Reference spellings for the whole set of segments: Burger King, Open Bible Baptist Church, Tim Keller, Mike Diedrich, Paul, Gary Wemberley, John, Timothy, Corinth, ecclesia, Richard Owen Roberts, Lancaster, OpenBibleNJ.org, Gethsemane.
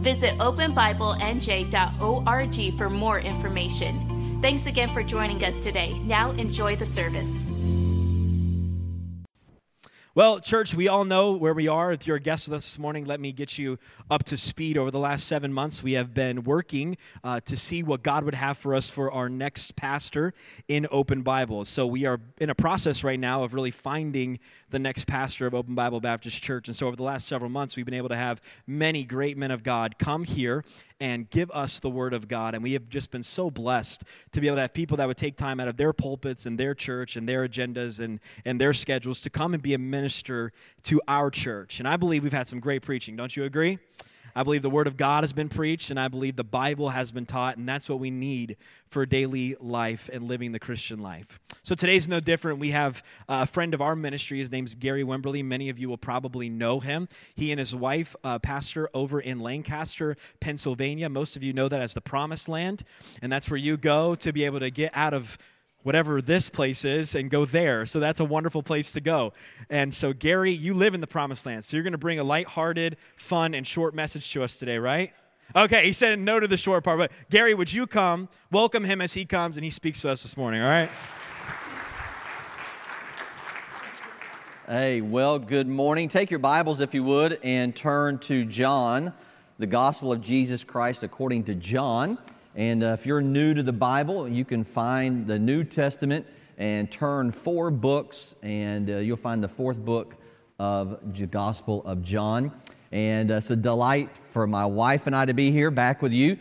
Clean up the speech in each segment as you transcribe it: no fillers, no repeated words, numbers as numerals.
Visit OpenBibleNJ.org for more information. Thanks again for joining us today. Now enjoy the service. Well, church, we all know where we are. If you're a guest with us this morning, let me get you up to speed. Over the last 7 months, we have been working to see what God would have for us for our next pastor in Open Bible. So we are in a process right now of really finding the next pastor of Open Bible Baptist Church. And so over the last several months, we've been able to have many great men of God come here and give us the Word of God. And we have just been so blessed to be able to have people that would take time out of their pulpits and their church and their agendas and their schedules to come and be a minister to our church. And I believe we've had some great preaching. Don't you agree? I believe the Word of God has been preached, and I believe the Bible has been taught, and that's what we need for daily life and living the Christian life. So today's no different. We have a friend of our ministry. His name's Gary Wemberley. Many of you will probably know him. He and his wife, pastor over in Lancaster, Pennsylvania. Most of you know that as the Promised Land, and that's where you go to be able to get out of whatever this place is, and go there. So that's a wonderful place to go. And so, Gary, you live in the Promised Land, so you're going to bring a lighthearted, fun, and short message to us today, right? Okay, he said no to the short part, but Gary, would you come, welcome him as he comes, and he speaks to us this morning, all right? Hey, well, good morning. Take your Bibles, if you would, and turn to John, the Gospel of Jesus Christ according to John. And if you're new to the Bible, you can find the New Testament and turn 4 books, and you'll find the 4th book of the Gospel of John. And it's a delight for my wife and I to be here back with you.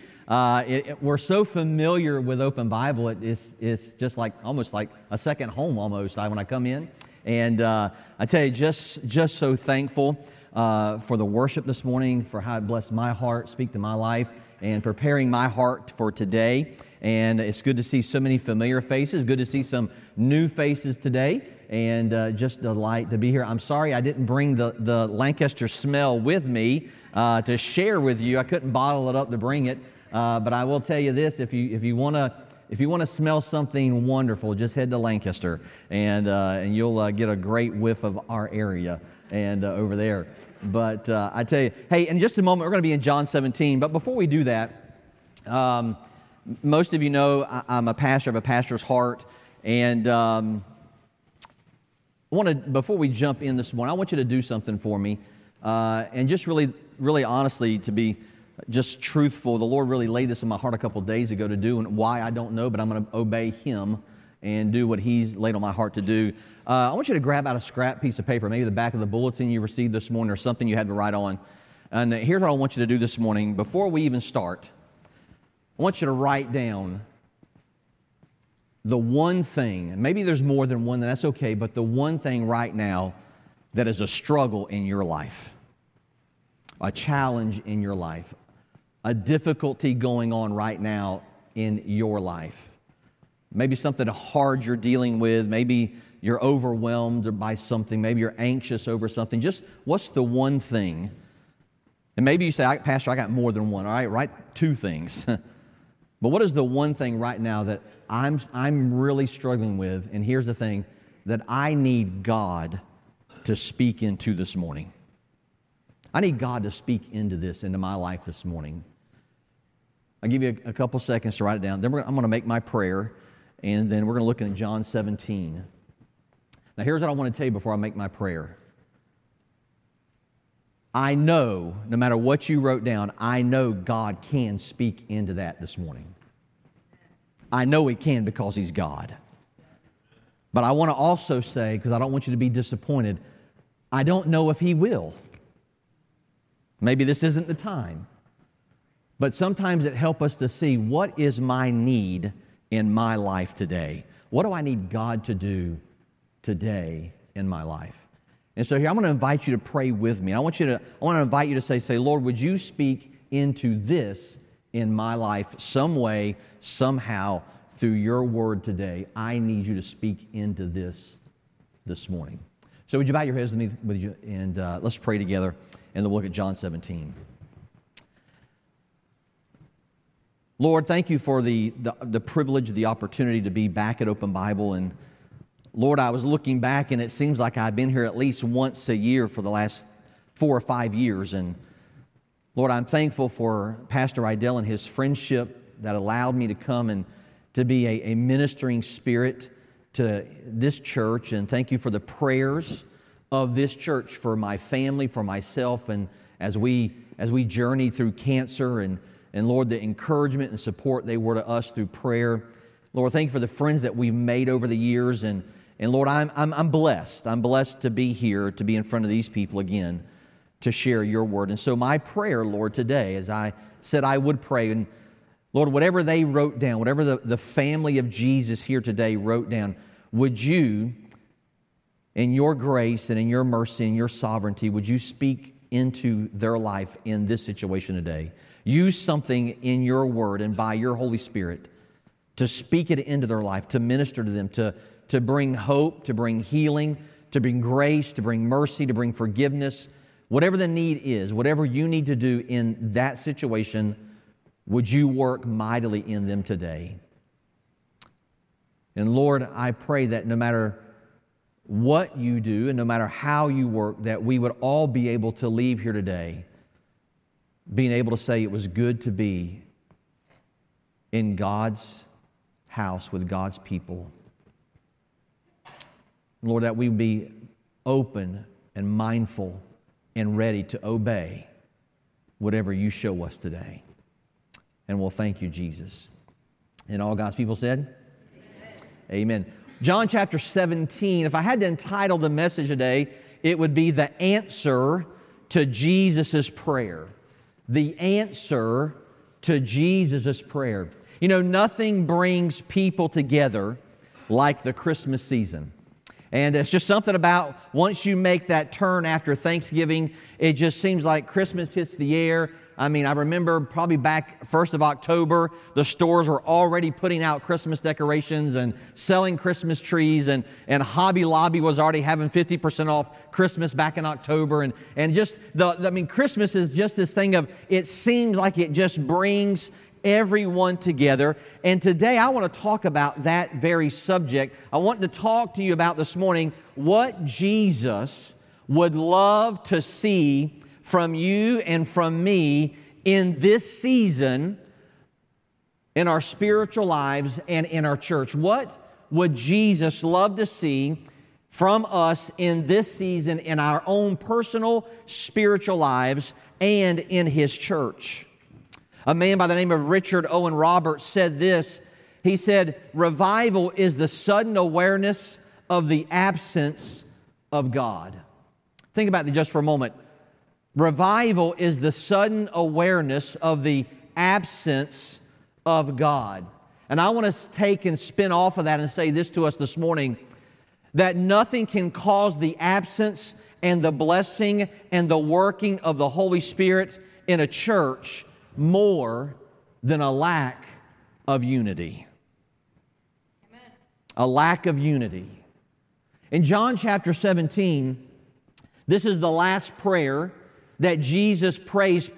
We're so familiar with Open Bible, it's just like almost like a second home almost when I come in. And I tell you, just so thankful for the worship this morning, for how it blessed my heart, speak to my life, and preparing my heart for today. And it's good to see so many familiar faces, good to see some new faces today, and just a delight to be here. I'm sorry I didn't bring the Lancaster smell with me to share with you. I couldn't bottle it up to bring it, but I will tell you this, if you want to smell something wonderful, just head to Lancaster, and you'll get a great whiff of our area and over there. But I tell you, hey, in just a moment, we're going to be in John 17. But before we do that, most of you know I'm a pastor of a pastor's heart. And I want to, before we jump in this morning, I want you to do something for me. And just really, really honestly, to be just truthful, the Lord really laid this in my heart a couple days ago to do, and why, I don't know, but I'm going to obey Him and do what He's laid on my heart to do. I want you to grab out a scrap piece of paper, maybe the back of the bulletin you received this morning or something you had to write on. And here's what I want you to do this morning. Before we even start, I want you to write down the one thing, and maybe there's more than one, that's okay, but the one thing right now that is a struggle in your life, a challenge in your life, a difficulty going on right now in your life. Maybe something hard you're dealing with, maybe you're overwhelmed by something, maybe you're anxious over something. Just what's the one thing? And maybe you say, Pastor, I got more than one. All right, write 2 things. But what is the one thing right now that I'm really struggling with? And here's the thing, that I need God to speak into this morning. I need God to speak into this, into my life this morning. I'll give you a couple seconds to write it down. Then I'm going to make my prayer, and then we're going to look in John 17. Now, here's what I want to tell you before I make my prayer. I know, no matter what you wrote down, I know God can speak into that this morning. I know He can because He's God. But I want to also say, because I don't want you to be disappointed, I don't know if He will. Maybe this isn't the time. But sometimes it helps us to see, what is my need in my life today? What do I need God to do today in my life? And so here, I'm going to invite you to pray with me. I want to invite you to say, Lord, would you speak into this in my life some way, somehow, through your word today. I need you to speak into this morning. So would you bow your heads with me, and let's pray together, and then we'll look at John 17. Lord, thank you for the privilege, the opportunity to be back at Open Bible. And Lord, I was looking back, and it seems like I've been here at least once a year for the last 4 or 5 years. And Lord, I'm thankful for Pastor Idell and his friendship that allowed me to come and to be a ministering spirit to this church. And thank you for the prayers of this church, for my family, for myself, and as we journey through cancer, and Lord, the encouragement and support they were to us through prayer. Lord, thank you for the friends that we've made over the years. And Lord, I'm blessed. I'm blessed to be here, to be in front of these people again, to share your word. And so my prayer, Lord, today, as I said I would pray, and Lord, whatever they wrote down, whatever the family of Jesus here today wrote down, would you, in your grace and in your mercy and your sovereignty, would you speak into their life in this situation today? Use something in your word and by your Holy Spirit to speak it into their life, to minister to them, to bring hope, to bring healing, to bring grace, to bring mercy, to bring forgiveness. Whatever the need is, whatever you need to do in that situation, would you work mightily in them today? And Lord, I pray that no matter what you do and no matter how you work, that we would all be able to leave here today being able to say it was good to be in God's house with God's people. Lord, that we be open and mindful and ready to obey whatever you show us today. And we'll thank you, Jesus. And all God's people said? Amen. Amen. John chapter 17, if I had to entitle the message today, it would be the answer to Jesus' prayer. The answer to Jesus' prayer. You know, nothing brings people together like the Christmas season. And it's just something about once you make that turn after Thanksgiving, it just seems like Christmas hits the air. I mean, I remember probably back 1st of October, the stores were already putting out Christmas decorations and selling Christmas trees, and Hobby Lobby was already having 50% off Christmas back in October. And just, Christmas is just this thing of, it seems like it just brings everyone together. And today I want to talk about that very subject. I want to talk to you about this morning what Jesus would love to see from you and from me in this season in our spiritual lives and in our church. What would Jesus love to see from us in this season in our own personal spiritual lives and in His church? A man by the name of Richard Owen Roberts said this. He said, "Revival is the sudden awareness of the absence of God." Think about that just for a moment. Revival is the sudden awareness of the absence of God. And I want to take and spin off of that and say this to us this morning, that nothing can cause the absence and the blessing and the working of the Holy Spirit in a church more than a lack of unity. Amen. A lack of unity. In John chapter 17, this is the last prayer that Jesus prays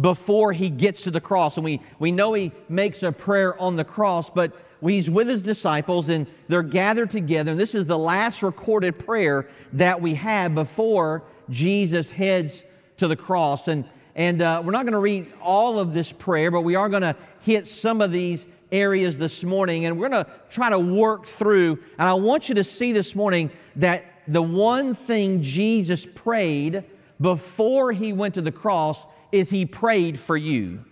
before He gets to the cross. And we know He makes a prayer on the cross, but He's with His disciples and they're gathered together. And this is the last recorded prayer that we have before Jesus heads to the cross. And we're not going to read all of this prayer, but we are going to hit some of these areas this morning. And we're going to try to work through. And I want you to see this morning that the one thing Jesus prayed before He went to the cross is He prayed for you.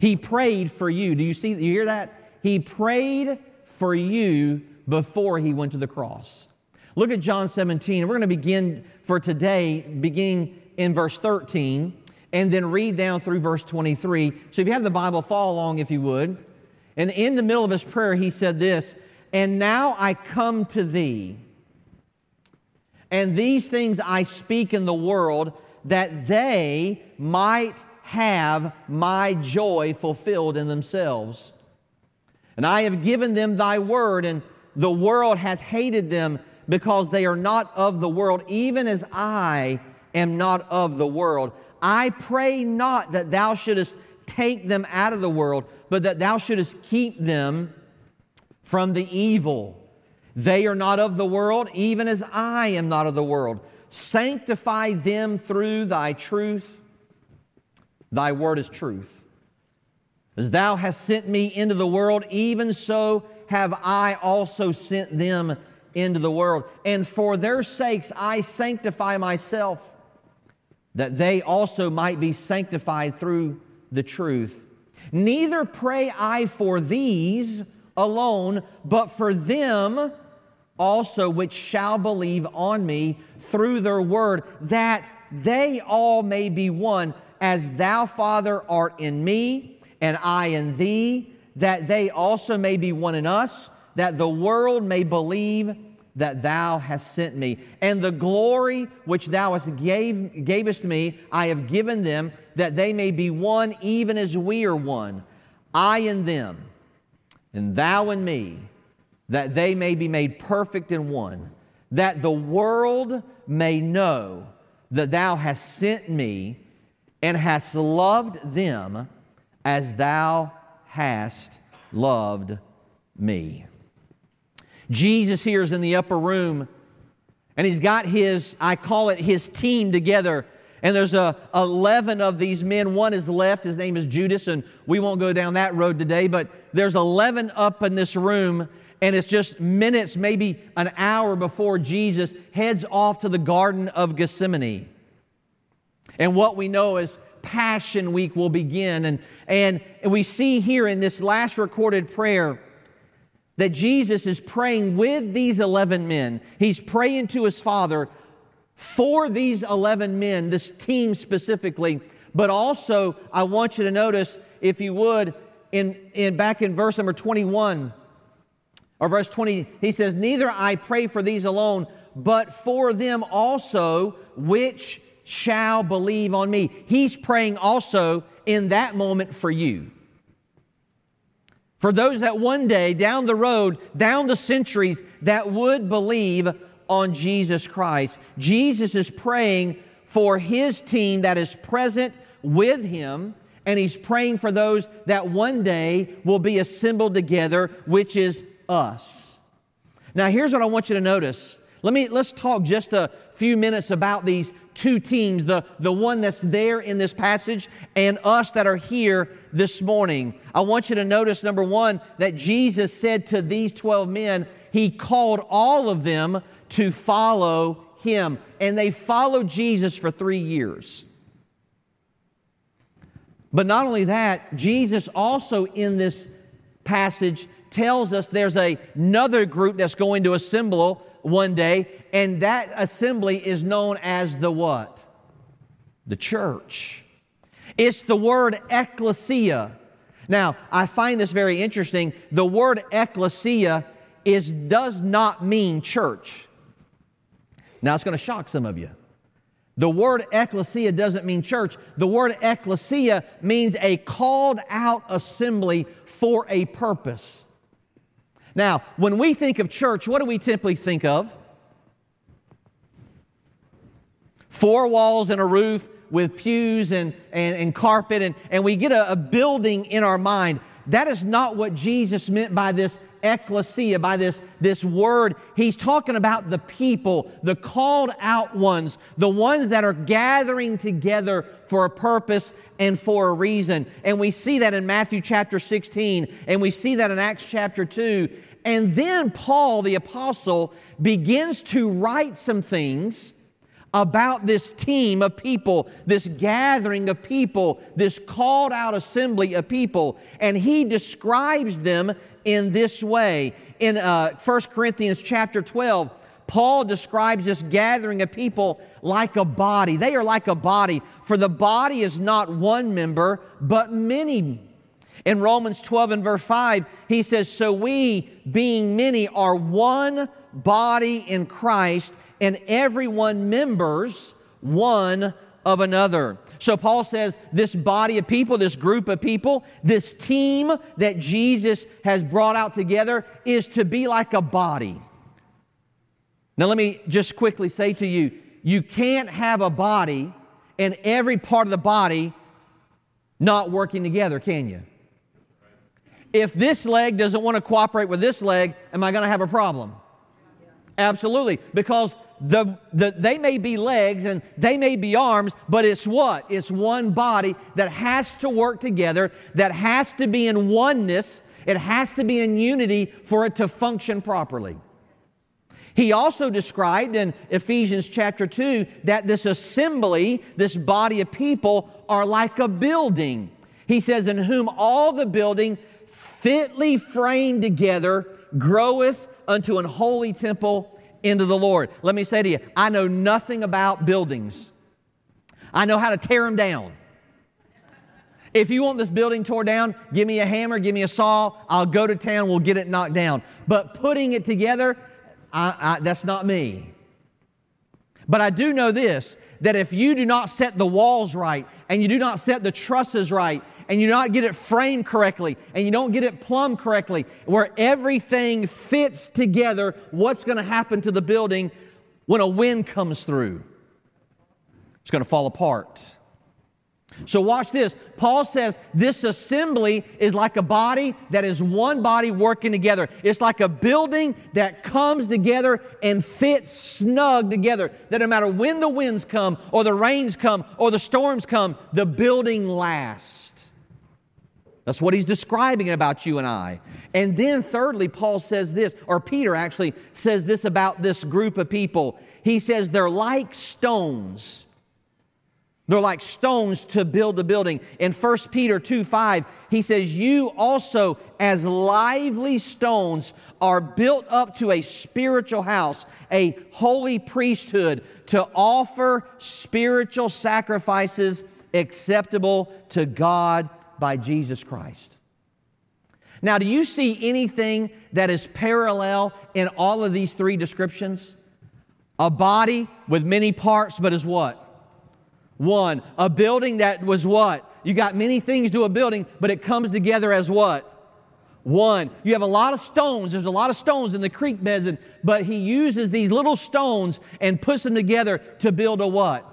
He prayed for you. Do you see, you hear that? He prayed for you before He went to the cross. Look at John 17. We're going to begin for today, beginning in verse 13, and then read down through verse 23. So if you have the Bible, follow along if you would. And in the middle of His prayer, He said this, "And now I come to thee, and these things I speak in the world, that they might have my joy fulfilled in themselves. And I have given them thy word, and the world hath hated them, because they are not of the world, even as I am not of the world. I pray not that thou shouldest take them out of the world, but that thou shouldest keep them from the evil. They are not of the world, even as I am not of the world. Sanctify them through thy truth. Thy word is truth. As thou hast sent me into the world, even so have I also sent them into the world. And for their sakes I sanctify myself, that they also might be sanctified through the truth. Neither pray I for these alone, but for them also which shall believe on me through their word, that they all may be one, as thou, Father, art in me, and I in thee, that they also may be one in us, that the world may believe that thou hast sent me. And the glory which thou hast gavest me, I have given them, that they may be one even as we are one, I in them, and thou in me, that they may be made perfect in one, that the world may know that thou hast sent me and hast loved them as thou hast loved me. Jesus here is in the upper room, and he's got his, I call it his team together, and there's 11 of these men. One is left, his name is Judas, and we won't go down that road today, but there's 11 up in this room, and it's just minutes, maybe an hour before Jesus heads off to the Garden of Gethsemane. And what we know is Passion Week will begin, and we see here in this last recorded prayer that Jesus is praying with these 11 men. He's praying to his Father for these 11 men, this team specifically. But also, I want you to notice, if you would, back in verse number 21, or verse 20, he says, neither I pray for these alone, but for them also which shall believe on me. He's praying also in that moment for you. For those that one day, down the road, down the centuries, that would believe on Jesus Christ. Jesus is praying for his team that is present with him, and he's praying for those that one day will be assembled together, which is us. Now, here's what I want you to notice. Let's talk just a few minutes about these two teams, the one that's there in this passage and us that are here this morning. I want you to notice, number one, that Jesus said to these 12 men, he called all of them to follow him. And they followed Jesus for 3 years. But not only that, Jesus also in this passage tells us there's another group that's going to assemble one day, and that assembly is known as the what? The church. It's the word ecclesia. Now, I find this very interesting. The word ecclesia does not mean church. Now, it's going to shock some of you. The word ecclesia doesn't mean church. The word ecclesia means a called out assembly for a purpose. Now, when we think of church, what do we typically think of? 4 walls and a roof with pews and carpet, and we get a building in our mind. That is not what Jesus meant by this ecclesia, by this word. He's talking about the people, the called out ones, the ones that are gathering together for a purpose and for a reason. And we see that in Matthew chapter 16, and we see that in Acts chapter 2. And then Paul, the apostle, begins to write some things about this team of people, this gathering of people, this called out assembly of people. And he describes them in this way. In 1 Corinthians chapter 12, Paul describes this gathering of people like a body. They are like a body, for the body is not one member, but many. In Romans 12 and verse 5, he says, so we, being many, are one body in Christ, and everyone members one of another. So Paul says this body of people, this group of people, this team that Jesus has brought out together is to be like a body. Now let me just quickly say to you, you can't have a body and every part of the body not working together, can you? If this leg doesn't want to cooperate with this leg, am I going to have a problem? Absolutely, because they may be legs and they may be arms, but it's what? It's one body that has to work together, that has to be in oneness, it has to be in unity for it to function properly. He also described in Ephesians chapter 2 that this assembly, this body of people, are like a building. He says, in whom all the building fitly framed together groweth unto an holy temple into the Lord. Let me say to you, I know nothing about buildings. I know how to tear them down. If you want this building torn down, give me a hammer, give me a saw, I'll go to town, we'll get it knocked down. But putting it together, that's not me. But I do know this, that if you do not set the walls right, and you do not set the trusses right, and you do not get it framed correctly, and you don't get it plumbed correctly, where everything fits together, what's going to happen to the building when a wind comes through? It's going to fall apart. So watch this. Paul says this assembly is like a body that is one body working together. It's like a building that comes together and fits snug together. That no matter when the winds come or the rains come or the storms come, the building lasts. That's what he's describing about you and I. And then thirdly, Paul says this, or Peter actually says this about this group of people. He says they're like stones. They're like stones to build a building. In 1 Peter 2:5, he says, you also as lively stones are built up to a spiritual house, a holy priesthood, to offer spiritual sacrifices acceptable to God by Jesus Christ. Now, do you see anything that is parallel in all of these three descriptions? A body with many parts, but is what? One. A building that was what? You got many things to a building, but it comes together as what? One. You have a lot of stones. There's a lot of stones in the creek beds, but he uses these little stones and puts them together to build a what?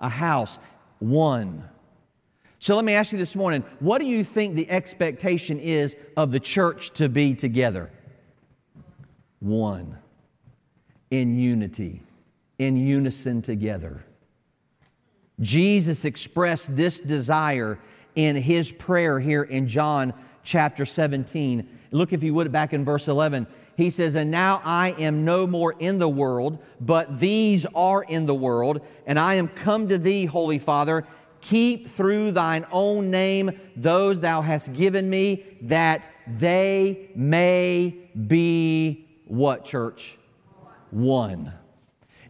A house. One. So let me ask you this morning, what do you think the expectation is of the church to be together? One. In unity. In unison together. Jesus expressed this desire in his prayer here in John chapter 17. Look, if you would, back in verse 11. He says, and now I am no more in the world, but these are in the world, and I am come to thee, Holy Father, keep through thine own name those thou hast given me, that they may be what, church? One.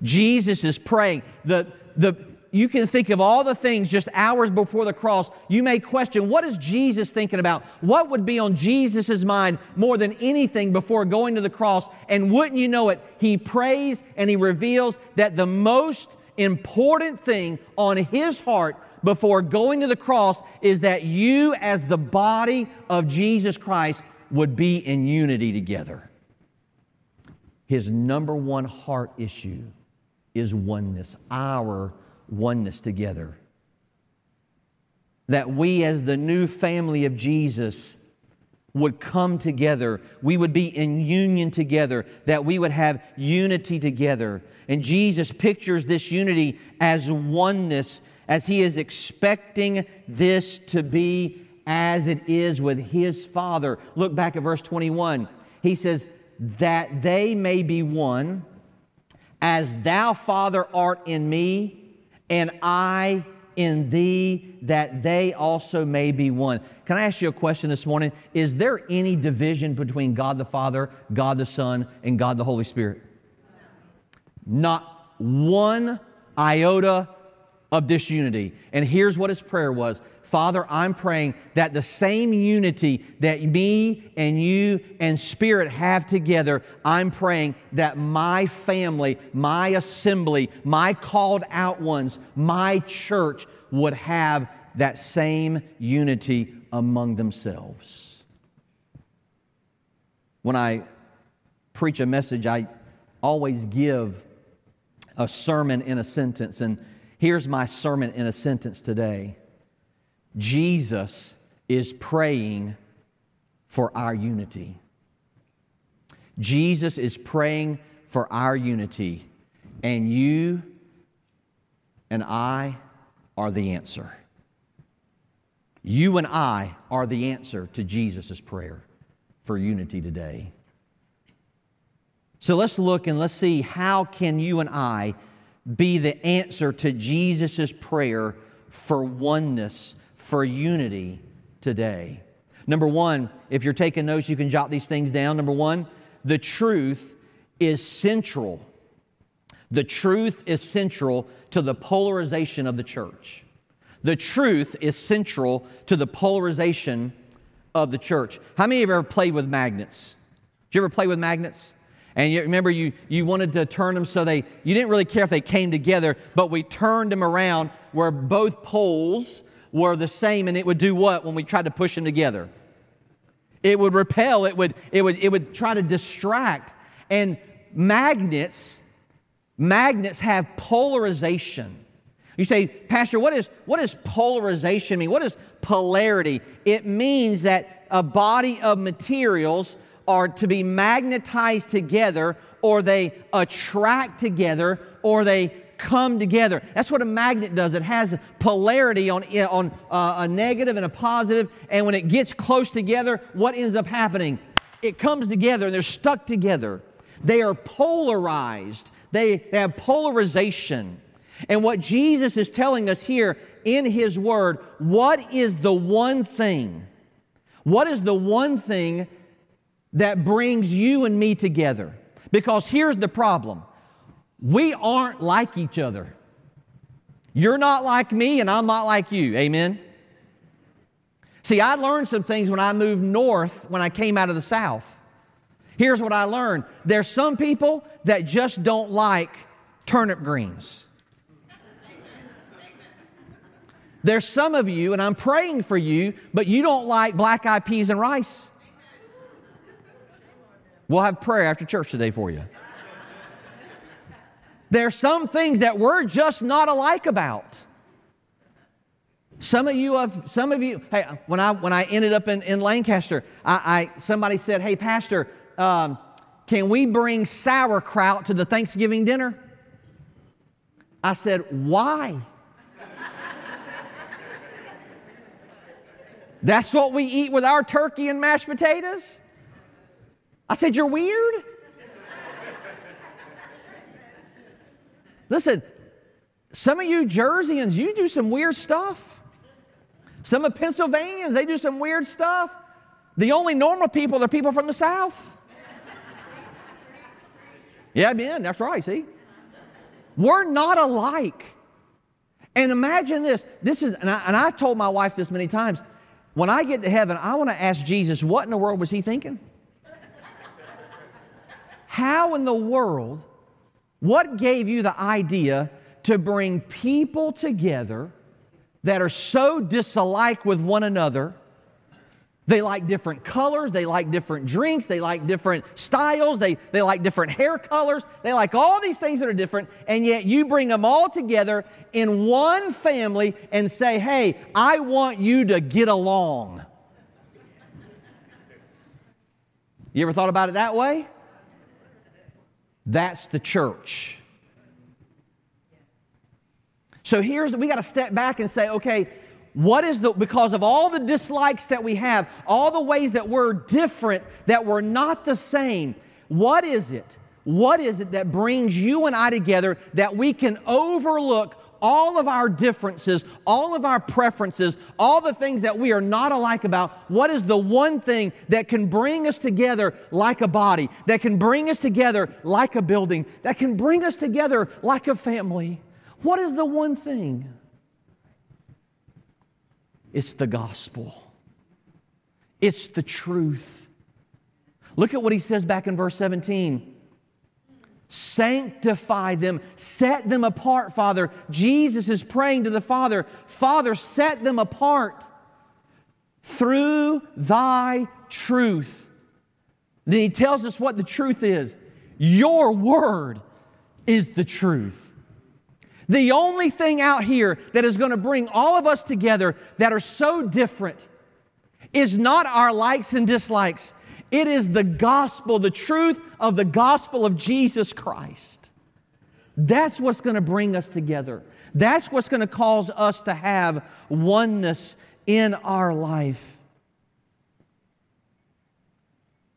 Jesus is praying. You can think of all the things just hours before the cross. You may question, what is Jesus thinking about? What would be on Jesus' mind more than anything before going to the cross? And wouldn't you know it, he prays and he reveals that the most important thing on his heart before going to the cross is that you as the body of Jesus Christ would be in unity together. His number one heart issue is oneness, our oneness together. That we as the new family of Jesus would come together, we would be in union together, that we would have unity together. And Jesus pictures this unity as oneness, as he is expecting this to be as it is with his Father. Look back at verse 21. He says, that they may be one, as thou, Father, art in me, and I in thee, that they also may be one. Can I ask you a question this morning? Is there any division between God the Father, God the Son, and God the Holy Spirit? Not one iota of disunity. And here's what his prayer was. Father, I'm praying that the same unity that me and you and Spirit have together, I'm praying that my family, my assembly, my called out ones, my church would have that same unity among themselves. When I preach a message, I always give a sermon in a sentence, and here's my sermon in a sentence today. Jesus is praying for our unity. Jesus is praying for our unity, and you and I are the answer. You and I are the answer to Jesus' prayer for unity today. So let's look and let's see how can you and I be the answer to Jesus' prayer for oneness, for unity today. Number one, if you're taking notes, you can jot these things down. Number one, the truth is central. The truth is central to the polarization of the church. The truth is central to the polarization of the church. How many of you have ever played with magnets? Did you ever play with magnets? And you remember you wanted to turn them so you didn't really care if they came together, but we turned them around where both poles were the same, and it would do what when we tried to push them together? It would repel, it would try to distract. And magnets have polarization. You say, Pastor, what does polarization mean? What is polarity? It means that a body of materials are to be magnetized together, or they attract together, or they come together. That's what a magnet does. It has polarity on a negative and a positive, and when it gets close together, what ends up happening? It comes together, and they're stuck together. They are polarized. They have polarization. And what Jesus is telling us here in His Word, what is the one thing? What is the one thing that brings you and me together? Because here's the problem. We aren't like each other. You're not like me, and I'm not like you. Amen? See, I learned some things when I moved north, when I came out of the South. Here's what I learned. There's some people that just don't like turnip greens. There's some of you, and I'm praying for you, but you don't like black-eyed peas and rice. We'll have prayer after church today for you. There are some things that we're just not alike about. Some of you. Hey, when I ended up in Lancaster, somebody said, "Hey, Pastor, can we bring sauerkraut to the Thanksgiving dinner?" I said, "Why?" That's what we eat with our turkey and mashed potatoes. I said, "You're weird." Listen, some of you Jerseyans, you do some weird stuff. Some of Pennsylvanians, they do some weird stuff. The only normal people are people from the South. Yeah, amen. That's right, see? We're not alike. And imagine this. I've told my wife this many times. When I get to heaven, I want to ask Jesus, what in the world was He thinking? How in the world, what gave you the idea to bring people together that are so disalike with one another? They like different colors, they like different drinks, they like different styles, they like different hair colors, they like all these things that are different, and yet you bring them all together in one family and say, "Hey, I want you to get along." You ever thought about it that way? That's the church. So we got to step back and say, okay, because of all the dislikes that we have, all the ways that we're different, that we're not the same, what is it? What is it that brings you and I together that we can overlook all of our differences, all of our preferences, all the things that we are not alike about? What is the one thing that can bring us together like a body, that can bring us together like a building, that can bring us together like a family? What is the one thing? It's the gospel. It's the truth. Look at what he says back in verse 17. Sanctify them. Set them apart, Father. Jesus is praying to the Father. Father, set them apart through thy truth. Then he tells us what the truth is. Your word is the truth. The only thing out here that is going to bring all of us together that are so different is not our likes and dislikes. It is the gospel, the truth of the gospel of Jesus Christ. That's what's going to bring us together. That's what's going to cause us to have oneness in our life.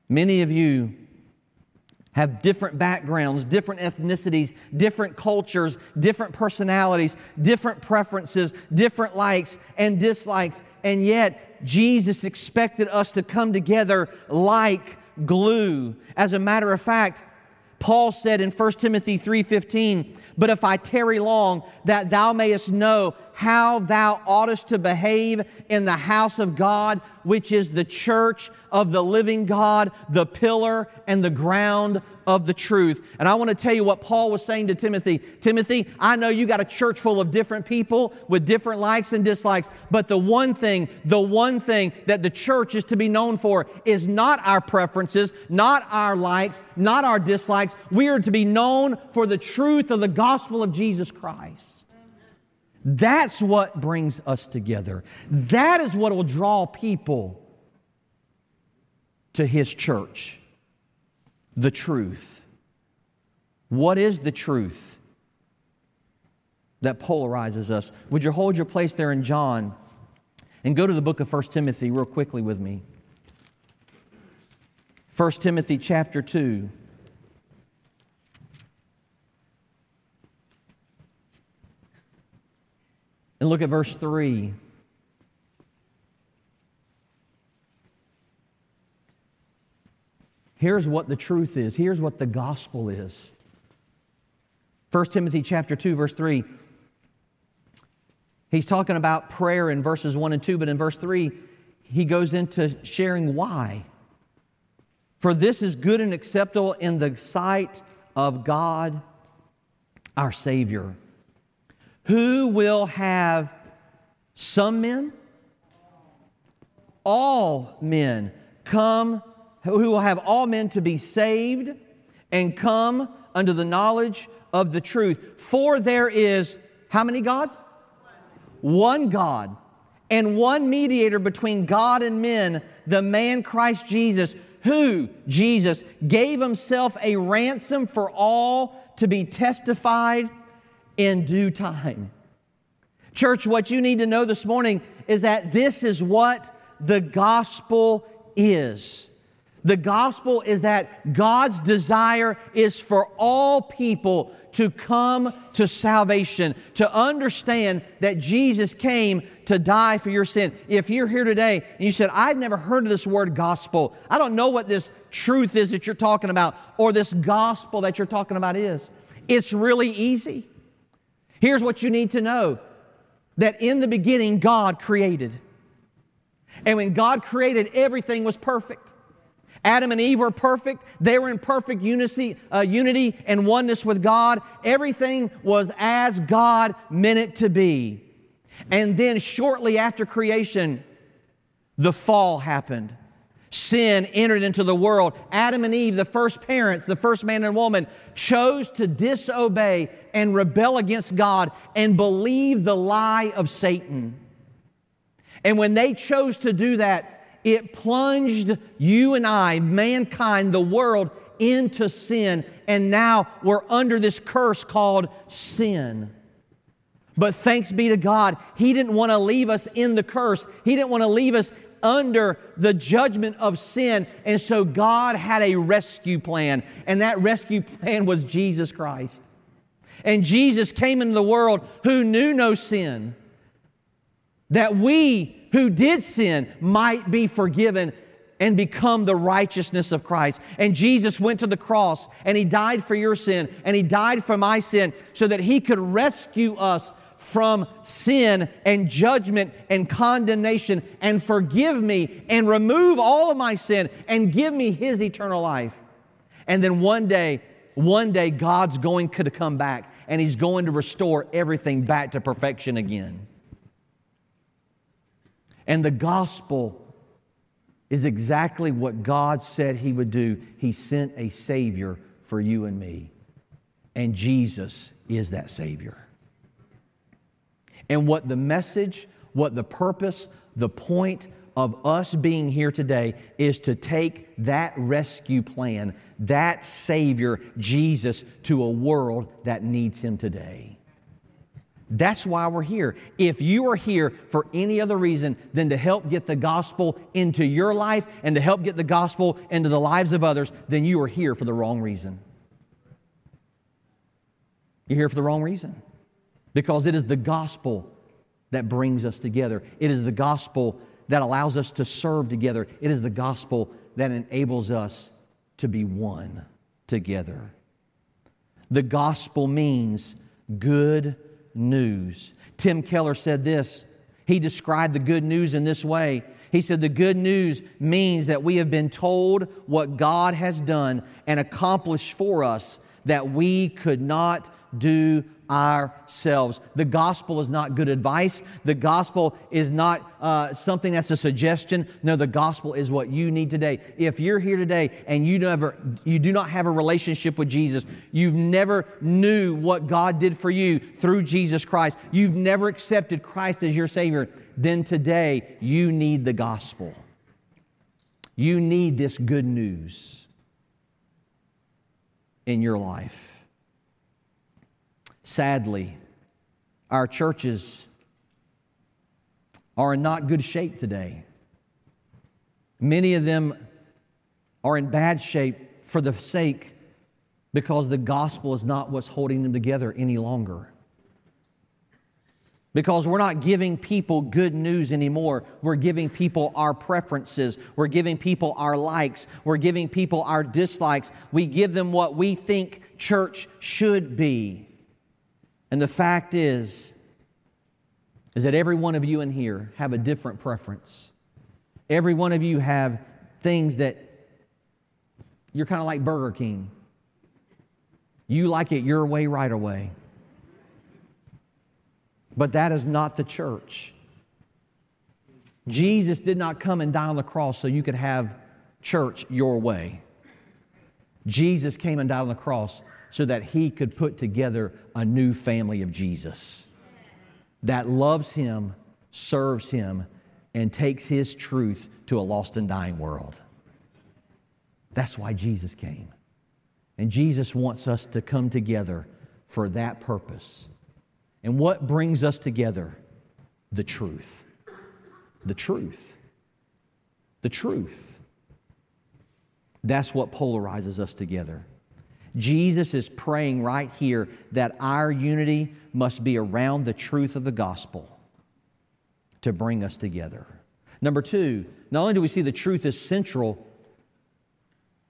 Many of you have different backgrounds, different ethnicities, different cultures, different personalities, different preferences, different likes and dislikes, and yet Jesus expected us to come together like glue. As a matter of fact, Paul said in 1 Timothy 3:15, "But if I tarry long, that thou mayest know how thou oughtest to behave in the house of God, which is the church of the living God, the pillar and the ground of the truth." And I want to tell you what Paul was saying to Timothy. Timothy, I know you got a church full of different people with different likes and dislikes, but the one thing that the church is to be known for is not our preferences, not our likes, not our dislikes. We are to be known for the truth of the gospel of Jesus Christ. That's what brings us together. That is what will draw people to His church. The truth. What is the truth that polarizes us? Would you hold your place there in John and go to the book of 1 Timothy real quickly with me? 1 Timothy chapter 2. And look at verse 3. Here's what the truth is. Here's what the gospel is. 1 Timothy chapter 2, verse 3. He's talking about prayer in verses 1 and 2, but in verse 3, he goes into sharing why. For this is good and acceptable in the sight of God, our Savior, who will have some men, all men come, who will have all men to be saved and come unto the knowledge of the truth. For there is, how many gods? One God, and one mediator between God and men, the man Christ Jesus, who, Jesus, gave Himself a ransom for all to be testified in due time. Church, what you need to know this morning is that this is what the gospel is. The gospel is that God's desire is for all people to come to salvation, to understand that Jesus came to die for your sin. If you're here today and you said, I've never heard of this word gospel, I don't know what this truth is that you're talking about or this gospel that you're talking about is, it's really easy. Here's what you need to know, that in the beginning God created. And when God created, everything was perfect. Adam and Eve were perfect. They were in perfect unity and oneness with God. Everything was as God meant it to be. And then shortly after creation, the fall happened. Sin entered into the world. Adam and Eve, the first parents, the first man and woman, chose to disobey and rebel against God and believe the lie of Satan. And when they chose to do that, it plunged you and I, mankind, the world, into sin. And now we're under this curse called sin. But thanks be to God, He didn't want to leave us in the curse. He didn't want to leave us under the judgment of sin. And so God had a rescue plan. And that rescue plan was Jesus Christ. And Jesus came into the world who knew no sin, that we who did sin might be forgiven and become the righteousness of Christ. And Jesus went to the cross and He died for your sin and He died for my sin so that He could rescue us from sin and judgment and condemnation, and forgive me and remove all of my sin and give me His eternal life. And then one day God's going to come back and He's going to restore everything back to perfection again. And the gospel is exactly what God said He would do. He sent a Savior for you and me. And Jesus is that Savior. And what the message, what the purpose, the point of us being here today is to take that rescue plan, that Savior, Jesus, to a world that needs Him today. That's why we're here. If you are here for any other reason than to help get the gospel into your life and to help get the gospel into the lives of others, then you are here for the wrong reason. You're here for the wrong reason. Because it is the gospel that brings us together. It is the gospel that allows us to serve together. It is the gospel that enables us to be one together. The gospel means good news. Tim Keller said this. He described the good news in this way. He said, the good news means that we have been told what God has done and accomplished for us that we could not do ourselves. The gospel is not good advice. The gospel is not something that's a suggestion. No, the gospel is what you need today. If you're here today and you do not have a relationship with Jesus, you've never knew what God did for you through Jesus Christ, you've never accepted Christ as your Savior, then today you need the gospel. You need this good news in your life. Sadly, our churches are in not good shape today. Many of them are in bad shape for the sake because the gospel is not what's holding them together any longer. Because we're not giving people good news anymore. We're giving people our preferences. We're giving people our likes. We're giving people our dislikes. We give them what we think church should be. And the fact is that every one of you in here have a different preference. Every one of you have things that you're kind of like Burger King. You like it your way, right away. But that is not the church. Jesus did not come and die on the cross so you could have church your way. Jesus came and died on the cross so that He could put together a new family of Jesus that loves Him, serves Him, and takes His truth to a lost and dying world. That's why Jesus came. And Jesus wants us to come together for that purpose. And what brings us together? The truth. The truth. The truth. That's what polarizes us together. Jesus is praying right here that our unity must be around the truth of the gospel to bring us together. Number two, not only do we see the truth is central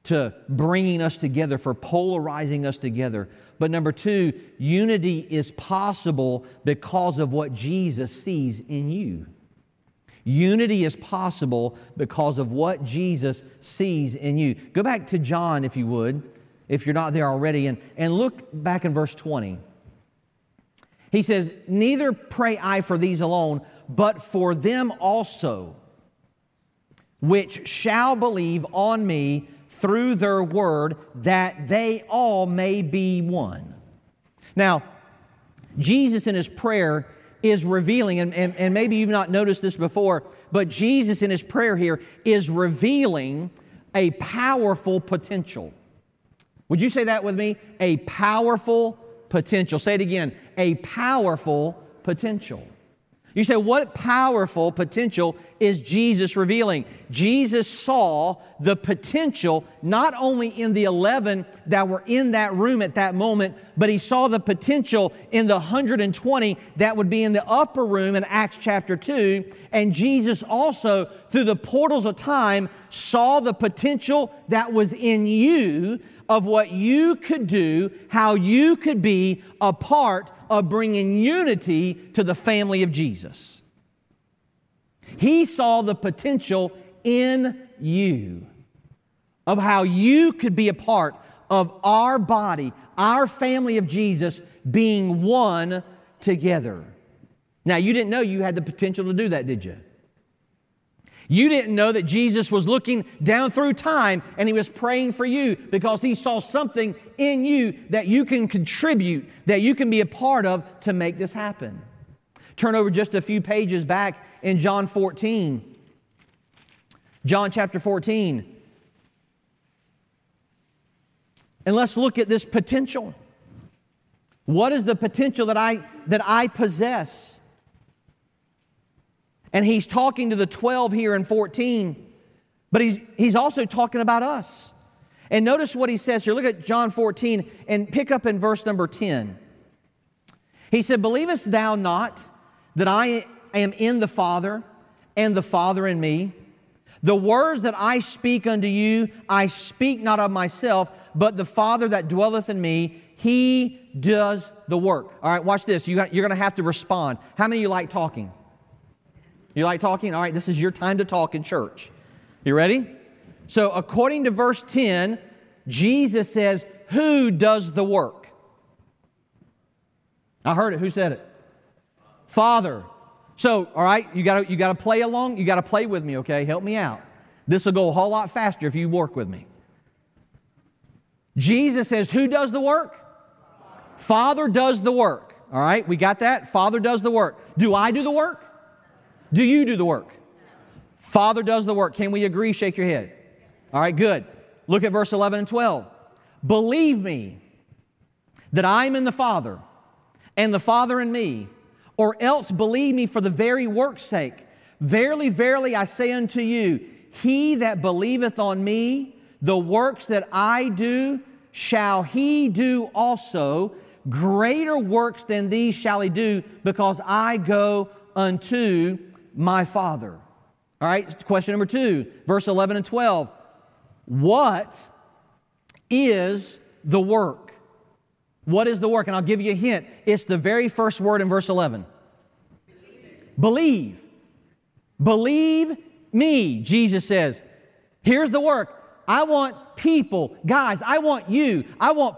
to bringing us together, for polarizing us together, but number two, unity is possible because of what Jesus sees in you. Unity is possible because of what Jesus sees in you. Go back to John, if you would, if you're not there already, and look back in verse 20. He says, neither pray I for these alone, but for them also, which shall believe on me through their word, that they all may be one. Now, Jesus in His prayer is revealing, and maybe you've not noticed this before, but Jesus in His prayer here is revealing a powerful potential. Would you say that with me? A powerful potential. Say it again. A powerful potential. You say, what powerful potential is Jesus revealing? Jesus saw the potential not only in the 11 that were in that room at that moment, but He saw the potential in the 120 that would be in the upper room in Acts chapter 2. And Jesus also, through the portals of time, saw the potential that was in you, of what you could do, how you could be a part of bringing unity to the family of Jesus. He saw the potential in you of how you could be a part of our body, our family of Jesus, being one together. Now, you didn't know you had the potential to do that, did you? You didn't know that Jesus was looking down through time and He was praying for you because He saw something in you that you can contribute, that you can be a part of to make this happen. Turn over just a few pages back in John 14. John chapter 14. And let's look at this potential. What is the potential that I possess? And He's talking to the 12 here in 14, but he's also talking about us. And notice what He says here. Look at John 14 and pick up in verse number 10. He said, "Believest thou not that I am in the Father, and the Father in me? The words that I speak unto you, I speak not of myself, but the Father that dwelleth in me, He does the work." All right, watch this. You're going to have to respond. How many of you like talking? You like talking? All right, this is your time to talk in church. You ready? So according to verse 10, Jesus says, "Who does the work?" I heard it. Who said it? Father. So, all right, you got to play along. You got to play with me, okay? Help me out. This will go a whole lot faster if you work with me. Jesus says, "Who does the work?" Father does the work. All right, we got that? Father does the work. Do I do the work? Do you do the work? Father does the work. Can we agree? Shake your head. All right, good. Look at verse 11 and 12. "Believe me that I am in the Father, and the Father in me, or else believe me for the very work's sake. Verily, verily, I say unto you, he that believeth on me, the works that I do, shall he do also. Greater works than these shall he do, because I go unto my Father." All right, question number 2, verse 11 and 12. What is the work? What is the work? And I'll give you a hint. It's the very first word in verse 11. Believe. Believe me, Jesus says. Here's the work. I want people, guys, I want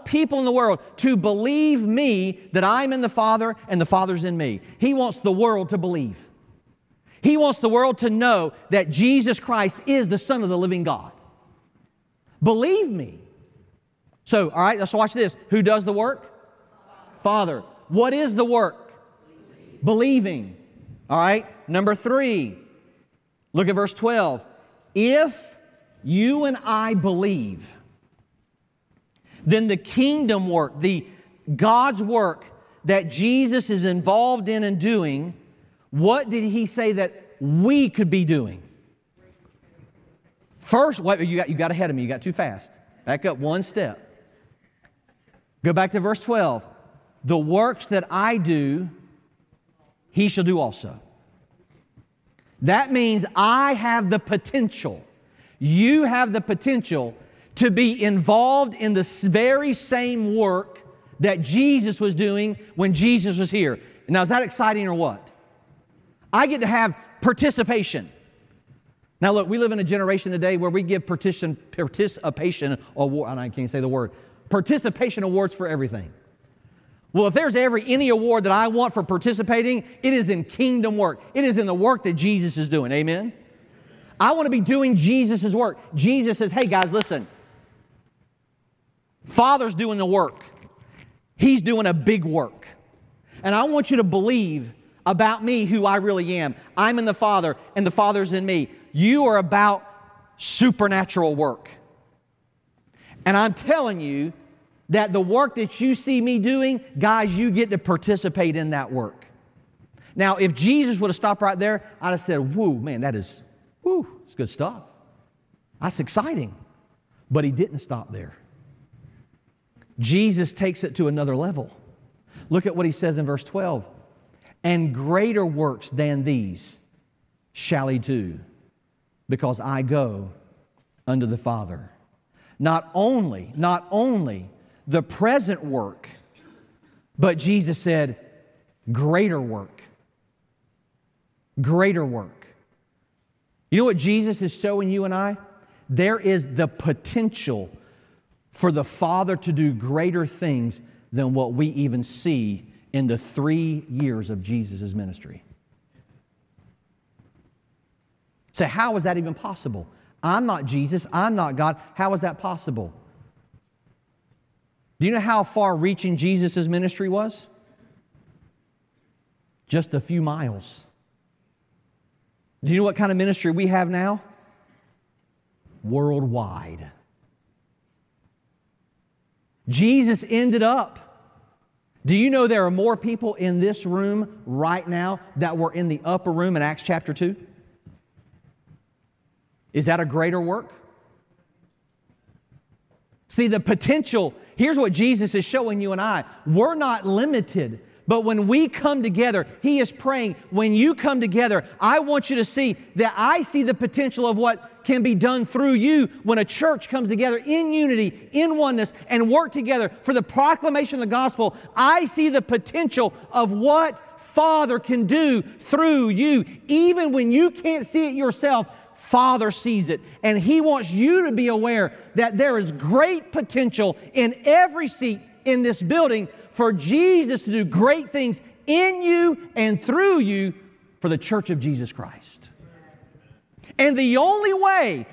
people in the world to believe me that I'm in the Father and the Father's in me. He wants the world to believe. He wants the world to know that Jesus Christ is the Son of the living God. Believe me. So, all right, let's watch this. Who does the work? Father. What is the work? Believing. All right, number 3. Look at verse 12. If you and I believe, then the kingdom work, the God's work that Jesus is involved in and doing, what did He say that we could be doing? First, you got ahead of me. You got too fast. Back up one step. Go back to verse 12. The works that I do, He shall do also. That means I have the potential. You have the potential to be involved in the very same work that Jesus was doing when Jesus was here. Now, is that exciting or what? I get to have participation. Now, look, we live in a generation today where we give participation award. I can't say the word. Participation awards for everything. Well, if there's any award that I want for participating, it is in kingdom work. It is in the work that Jesus is doing. Amen? I want to be doing Jesus' work. Jesus says, "Hey guys, listen. Father's doing the work. He's doing a big work. And I want you to believe about me who I really am. I'm in the Father and the Father's in me. You are about supernatural work. And I'm telling you that the work that you see me doing, guys, you get to participate in that work." Now, if Jesus would have stopped right there, I'd have said, "Whoa, man, that is... whew, it's good stuff. That's exciting." But He didn't stop there. Jesus takes it to another level. Look at what He says in verse 12. "And greater works than these shall He do, because I go unto the Father." Not only the present work, but Jesus said, Greater work. Greater work. You know what Jesus is sowing you and I? There is the potential for the Father to do greater things than what we even see in the 3 years of Jesus' ministry. So how is that even possible? I'm not Jesus. I'm not God. How is that possible? Do you know how far-reaching Jesus' ministry was? Just a few miles. Do you know what kind of ministry we have now? Worldwide. Jesus ended up. Do you know there are more people in this room right now that were in the upper room in Acts chapter 2? Is that a greater work? See, the potential, here's what Jesus is showing you and I. We're not limited. But when we come together, He is praying, when you come together, I want you to see that I see the potential of what can be done through you when a church comes together in unity, in oneness, and work together for the proclamation of the gospel. I see the potential of what Father can do through you. Even when you can't see it yourself, Father sees it. And He wants you to be aware that there is great potential in every seat in this building for Jesus to do great things in you and through you for the church of Jesus Christ. And the only way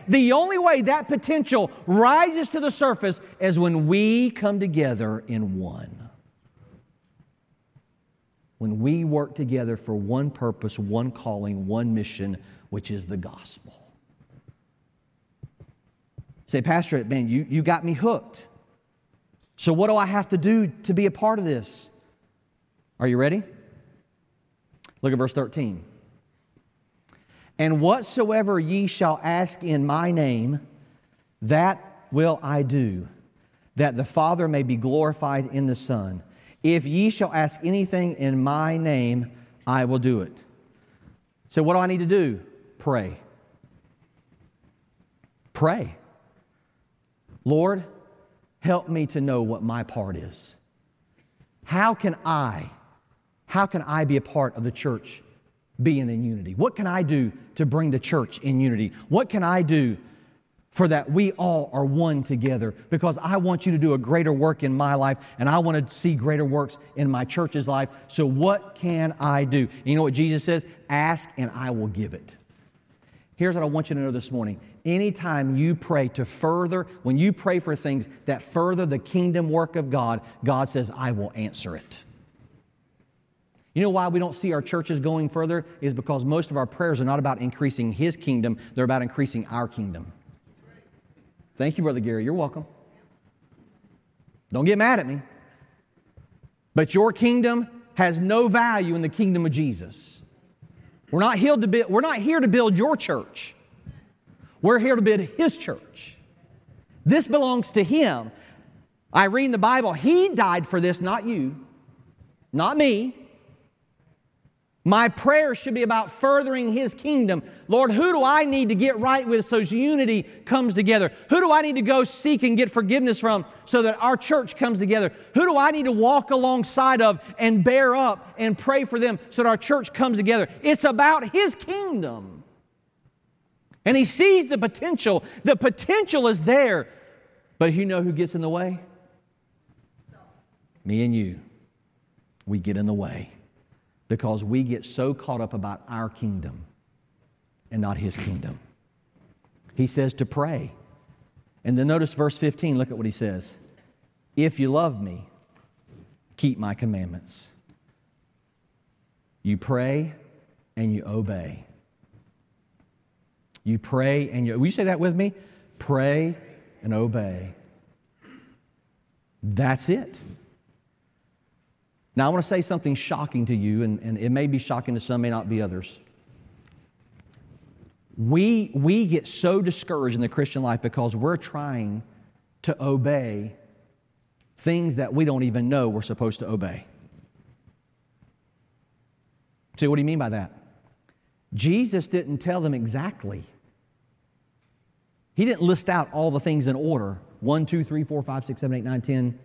that potential rises to the surface is when we come together in one. When we work together for one purpose, one calling, one mission, which is the gospel. Say, Pastor, man, you got me hooked. So what do I have to do to be a part of this? Are you ready? Look at verse 13. And whatsoever ye shall ask in my name, that will I do, that the Father may be glorified in the Son. If ye shall ask anything in my name, I will do it. So what do I need to do? Pray. Pray. Lord, help me to know what my part is. How can I be a part of the church being in unity? What can I do to bring the church in unity? What can I do for that we all are one together? Because I want you to do a greater work in my life, and I want to see greater works in my church's life. So what can I do? And you know what Jesus says? Ask and I will give it. Here's what I want you to know this morning. Anytime you pray to further, when you pray for things that further the kingdom work of God, God says, I will answer it. You know why we don't see our churches going further? Is because most of our prayers are not about increasing His kingdom, they're about increasing our kingdom. Thank you, Brother Gary. You're welcome. Don't get mad at me. But your kingdom has no value in the kingdom of Jesus. We're not here to build your church. We're here to build His church. This belongs to Him. I read in the Bible, He died for this, not you, not me. My prayer should be about furthering His kingdom. Lord, who do I need to get right with so unity comes together? Who do I need to go seek and get forgiveness from so that our church comes together? Who do I need to walk alongside of and bear up and pray for them so that our church comes together? It's about His kingdom. And He sees the potential. The potential is there. But you know who gets in the way? Me and you. We get in the way. Because we get so caught up about our kingdom and not His kingdom. He says to pray. And then notice verse 15, look at what He says. If you love me, keep my commandments. You pray and you obey. You pray and you... Will you say that with me? Pray and obey. That's it. Now, I want to say something shocking to you, and it may be shocking to some, may not be others. We get so discouraged in the Christian life because we're trying to obey things that we don't even know we're supposed to obey. See, what do you mean by that? Jesus didn't tell them exactly. He didn't list out all the things in order. 1, 2, 3, 4, 5, 6, 7, 8, 9, 10...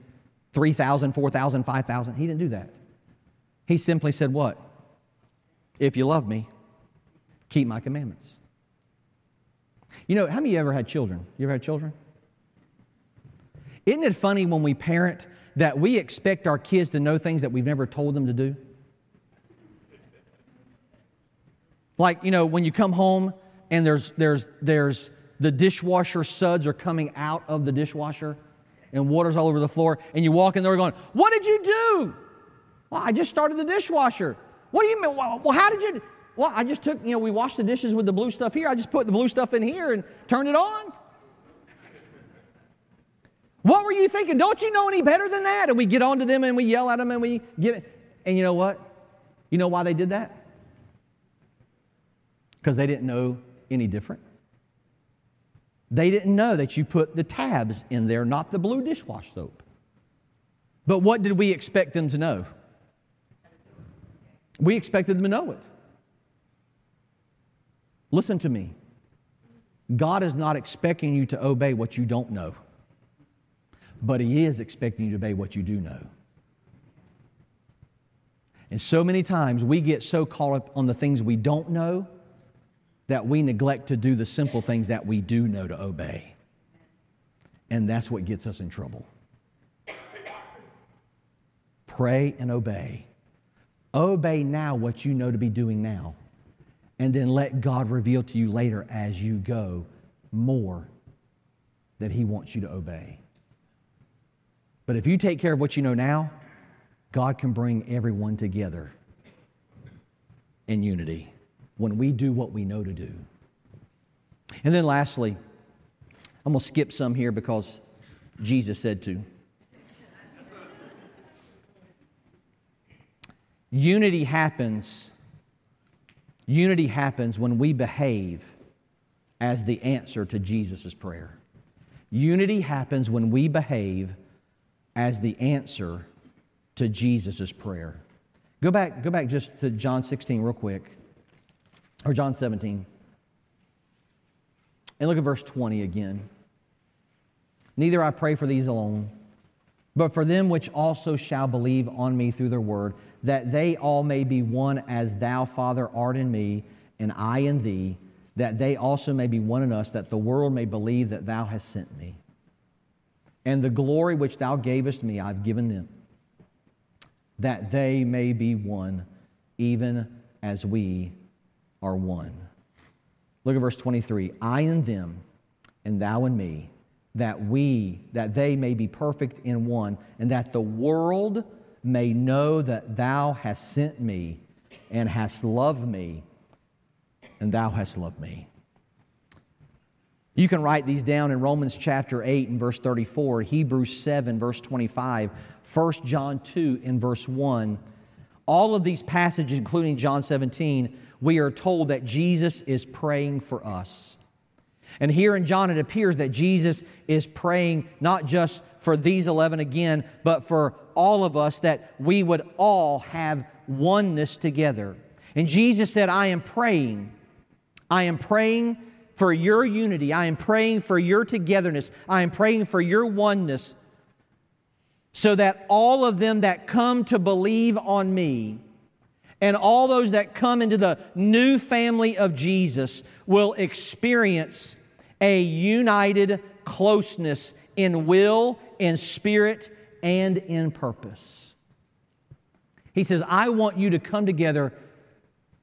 3,000, 4,000, 5,000. He didn't do that. He simply said what? If you love me, keep my commandments. You know, how many of you ever had children? You ever had children? Isn't it funny when we parent that we expect our kids to know things that we've never told them to do? Like, you know, when you come home and there's the dishwasher suds are coming out of the dishwasher and water's all over the floor, and you walk in there going, "What did you do?" "Well, I just started the dishwasher." "What do you mean? Well, how did you do?" "Well, I just took, you know, we washed the dishes with the blue stuff here. I just put the blue stuff in here and turned it on." "What were you thinking? Don't you know any better than that?" And we get on to them and we yell at them and we get it. And you know what? You know why they did that? Because they didn't know any different. They didn't know that you put the tabs in there, not the blue dishwash soap. But what did we expect them to know? We expected them to know it. Listen to me. God is not expecting you to obey what you don't know, but He is expecting you to obey what you do know. And so many times we get so caught up on the things we don't know that we neglect to do the simple things that we do know to obey. And that's what gets us in trouble. Pray and obey. Obey now what you know to be doing now, and then let God reveal to you later as you go more that He wants you to obey. But if you take care of what you know now, God can bring everyone together in unity when we do what we know to do. And then lastly, I'm going to skip some here because Jesus said to. Unity happens when we behave as the answer to Jesus' prayer. Unity happens when we behave as the answer to Jesus' prayer. Go back just to John 16 real quick, or John 17. And look at verse 20 again. "Neither I pray for these alone, but for them which also shall believe on me through their word, that they all may be one as thou, Father, art in me, and I in thee, that they also may be one in us, that the world may believe that thou hast sent me. And the glory which thou gavest me I've given them, that they may be one, even as we are one." Look at verse 23. "I in them, and thou in me, that they may be perfect in one, and that the world may know that thou hast sent me and hast loved me, and thou hast loved me." You can write these down in Romans chapter 8 and verse 34, Hebrews 7 verse 25, 1 John 2 in verse 1. All of these passages, including John 17, we are told that Jesus is praying for us. And here in John, it appears that Jesus is praying not just for these 11 again, but for all of us, that we would all have oneness together. And Jesus said, I am praying for your unity. I am praying for your togetherness. I am praying for your oneness, so that all of them that come to believe on me, and all those that come into the new family of Jesus, will experience a united closeness in will, in spirit, and in purpose. He says, I want you to come together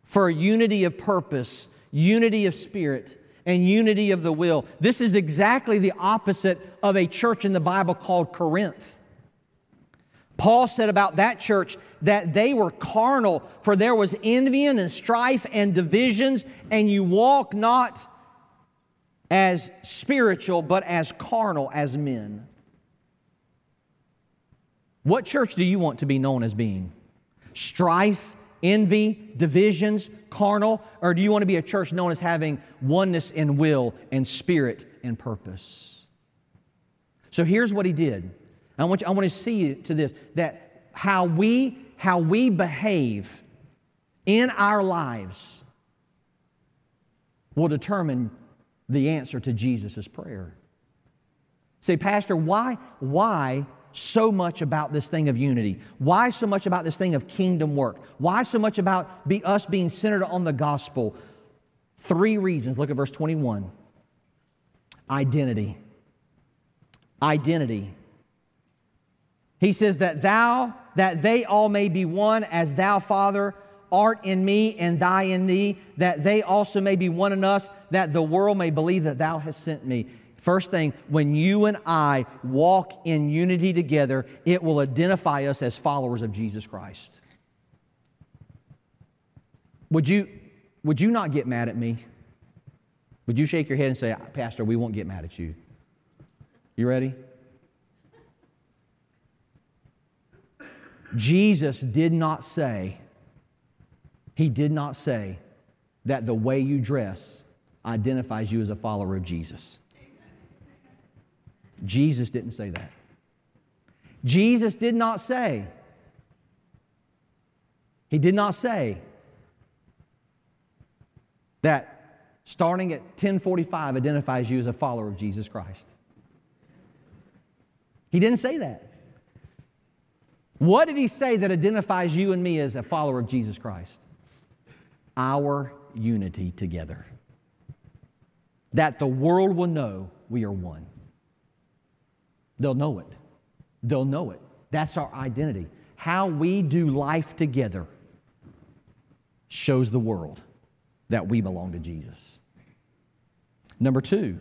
for unity of purpose, unity of spirit, and unity of the will. This is exactly the opposite of a church in the Bible called Corinth. Paul said about that church that they were carnal, for there was envy and strife and divisions, and you walk not as spiritual, but as carnal, as men. What church do you want to be known as being? Strife, envy, divisions, carnal? Or do you want to be a church known as having oneness in will and spirit and purpose? So here's what he did. I want to see you to this, that how we behave in our lives will determine the answer to Jesus' prayer. Say, Pastor, why so much about this thing of unity? Why so much about this thing of kingdom work? Why so much about us being centered on the gospel? 3 reasons. Look at verse 21. Identity. Identity. He says that they all may be one, as thou, Father, art in me and I in thee, that they also may be one in us, that the world may believe that thou hast sent me. First thing, when you and I walk in unity together, it will identify us as followers of Jesus Christ. Would you not get mad at me? Would you shake your head and say, Pastor, we won't get mad at you? You ready? Jesus did not say that the way you dress identifies you as a follower of Jesus. Jesus didn't say that. Jesus did not say. He did not say that starting at 10:45 identifies you as a follower of Jesus Christ. He didn't say that. What did he say that identifies you and me as a follower of Jesus Christ? Our unity together. That the world will know we are one. They'll know it. They'll know it. That's our identity. How we do life together shows the world that we belong to Jesus. Number 2,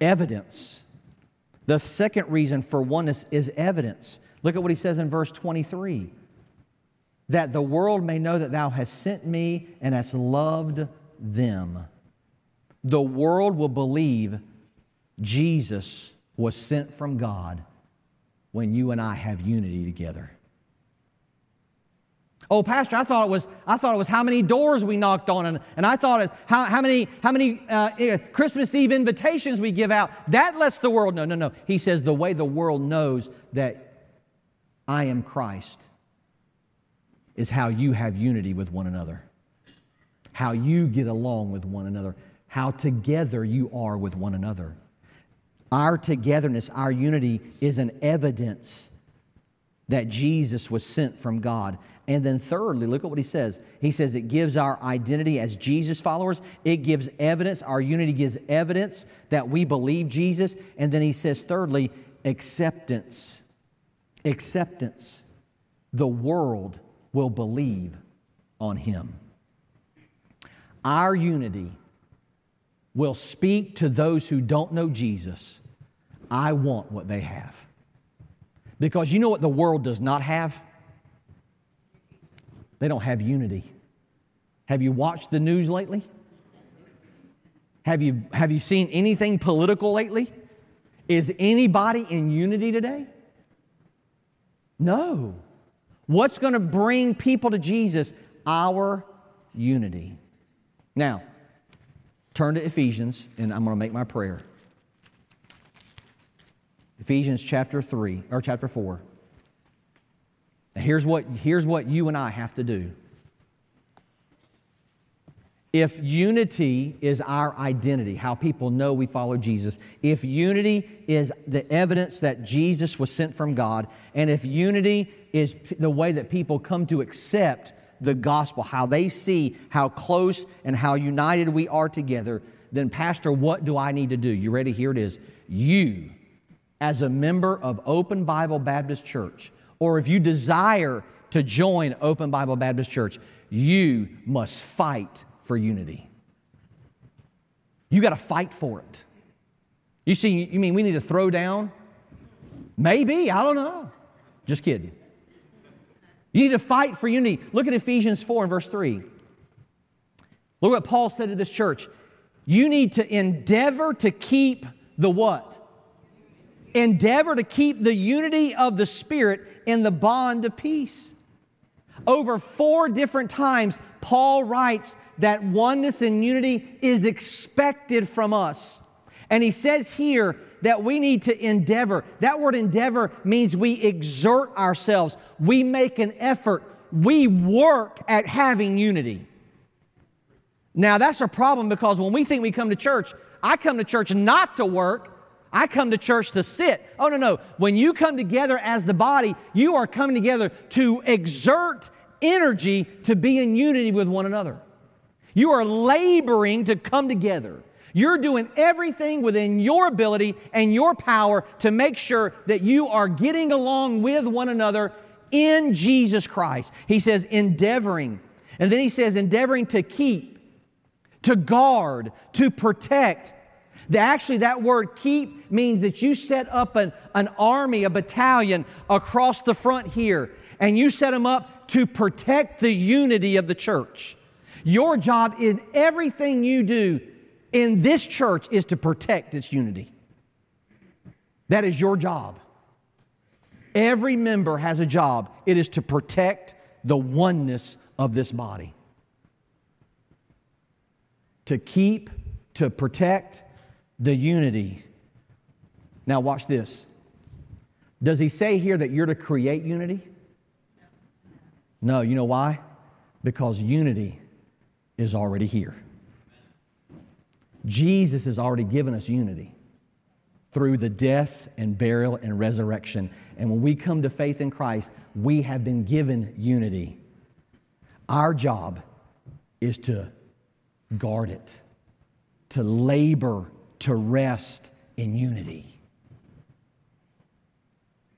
evidence. The second reason for oneness is evidence. Look at what he says in verse 23. That the world may know that thou hast sent me and hast loved them. The world will believe Jesus was sent from God when you and I have unity together. Oh, Pastor, I thought it was how many doors we knocked on, and I thought it's how many Christmas Eve invitations we give out. That lets the world know. No. He says the way the world knows that I am Christ is how you have unity with one another, how you get along with one another, how together you are with one another. Our togetherness, our unity is an evidence that Jesus was sent from God. And then thirdly, look at what he says. He says it gives our identity as Jesus followers. It gives evidence. Our unity gives evidence that we believe Jesus. And then he says thirdly, acceptance. Acceptance. The world will believe on him. Our unity will speak to those who don't know Jesus, I want what they have. Because you know what the world does not have? They don't have unity. Have you watched the news lately? Have you seen anything political lately? Is anybody in unity today? No. What's going to bring people to Jesus? Our unity. Now, turn to Ephesians, and I'm going to make my prayer. Ephesians chapter 4. Now here's what you and I have to do. If unity is our identity, how people know we follow Jesus, if unity is the evidence that Jesus was sent from God, and if unity is the way that people come to accept the gospel, how they see how close and how united we are together, then Pastor, what do I need to do? You ready? Here it is. You, as a member of Open Bible Baptist Church, or if you desire to join Open Bible Baptist Church, you must fight for unity. You got to fight for it. You see, you mean we need to throw down? Maybe, I don't know. Just kidding. You need to fight for unity. Look at Ephesians 4 and verse 3. Look what Paul said to this church. You need to endeavor to keep the what? Endeavor to keep the unity of the Spirit in the bond of peace. Over 4 different times, Paul writes that oneness and unity is expected from us. And he says here that we need to endeavor. That word endeavor means we exert ourselves. We make an effort. We work at having unity. Now, that's a problem because when we think we come to church, I come to church not to work. I come to church to sit. Oh, no. When you come together as the body, you are coming together to exert energy to be in unity with one another. You are laboring to come together. You're doing everything within your ability and your power to make sure that you are getting along with one another in Jesus Christ. He says, endeavoring. And then he says, endeavoring to keep, to guard, to protect. Actually, that word keep means that you set up an army, a battalion across the front here, and you set them up to protect the unity of the church. Your job in everything you do in this church is to protect its unity. That is your job. Every member has a job. It is to protect the oneness of this body. To keep, to protect the unity. Now watch this. Does he say here that you're to create unity? No, you know why? Because unity is already here. Jesus has already given us unity through the death and burial and resurrection. And when we come to faith in Christ, we have been given unity. Our job is to guard it, to labor, to rest in unity.